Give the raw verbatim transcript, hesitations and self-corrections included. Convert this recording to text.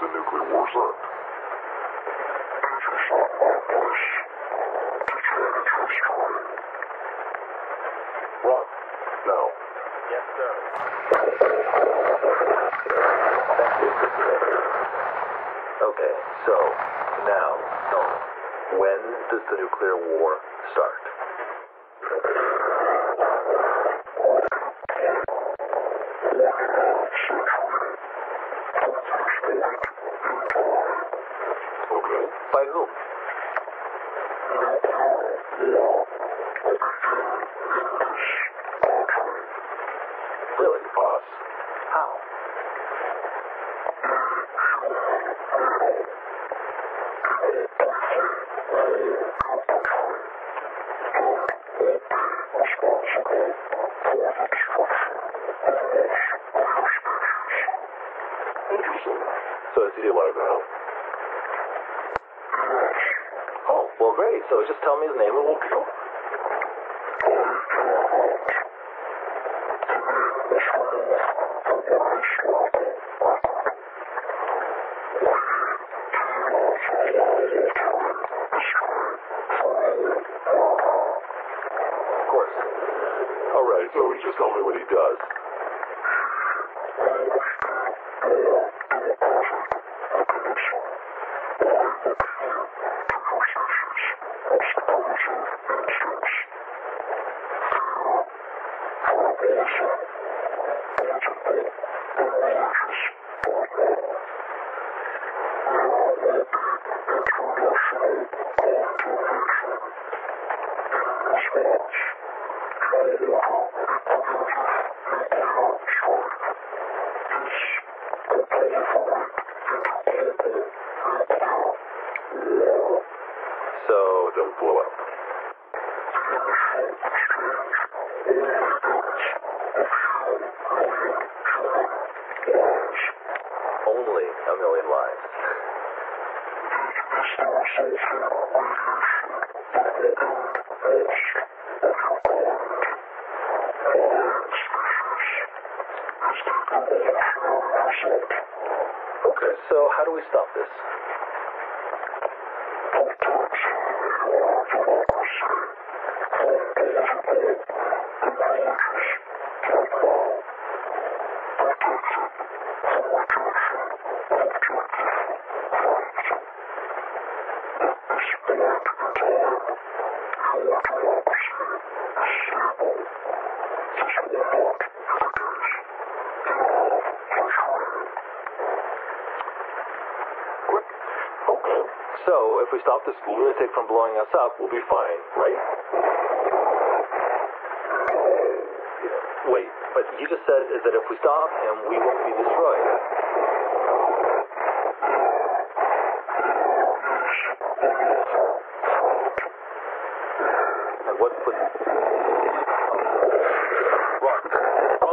the nuclear war zone. It is not our place to try to destroy it. Run. Now. Yes, sir. Okay, so, now, when does the nuclear war start? By whom? Really, boss? How? Interesting. So it's you want to go? Oh, well, great. So just tell me his name and we'll kill him. Of course. All right, so he just tell me what he does. So don't blow up. Only a million lives. Okay, so how do we stop this? So, if we stop this lunatic from blowing us up, we'll be fine, right? Wait, but you just said that if we stop him, we won't be destroyed. And what... Run.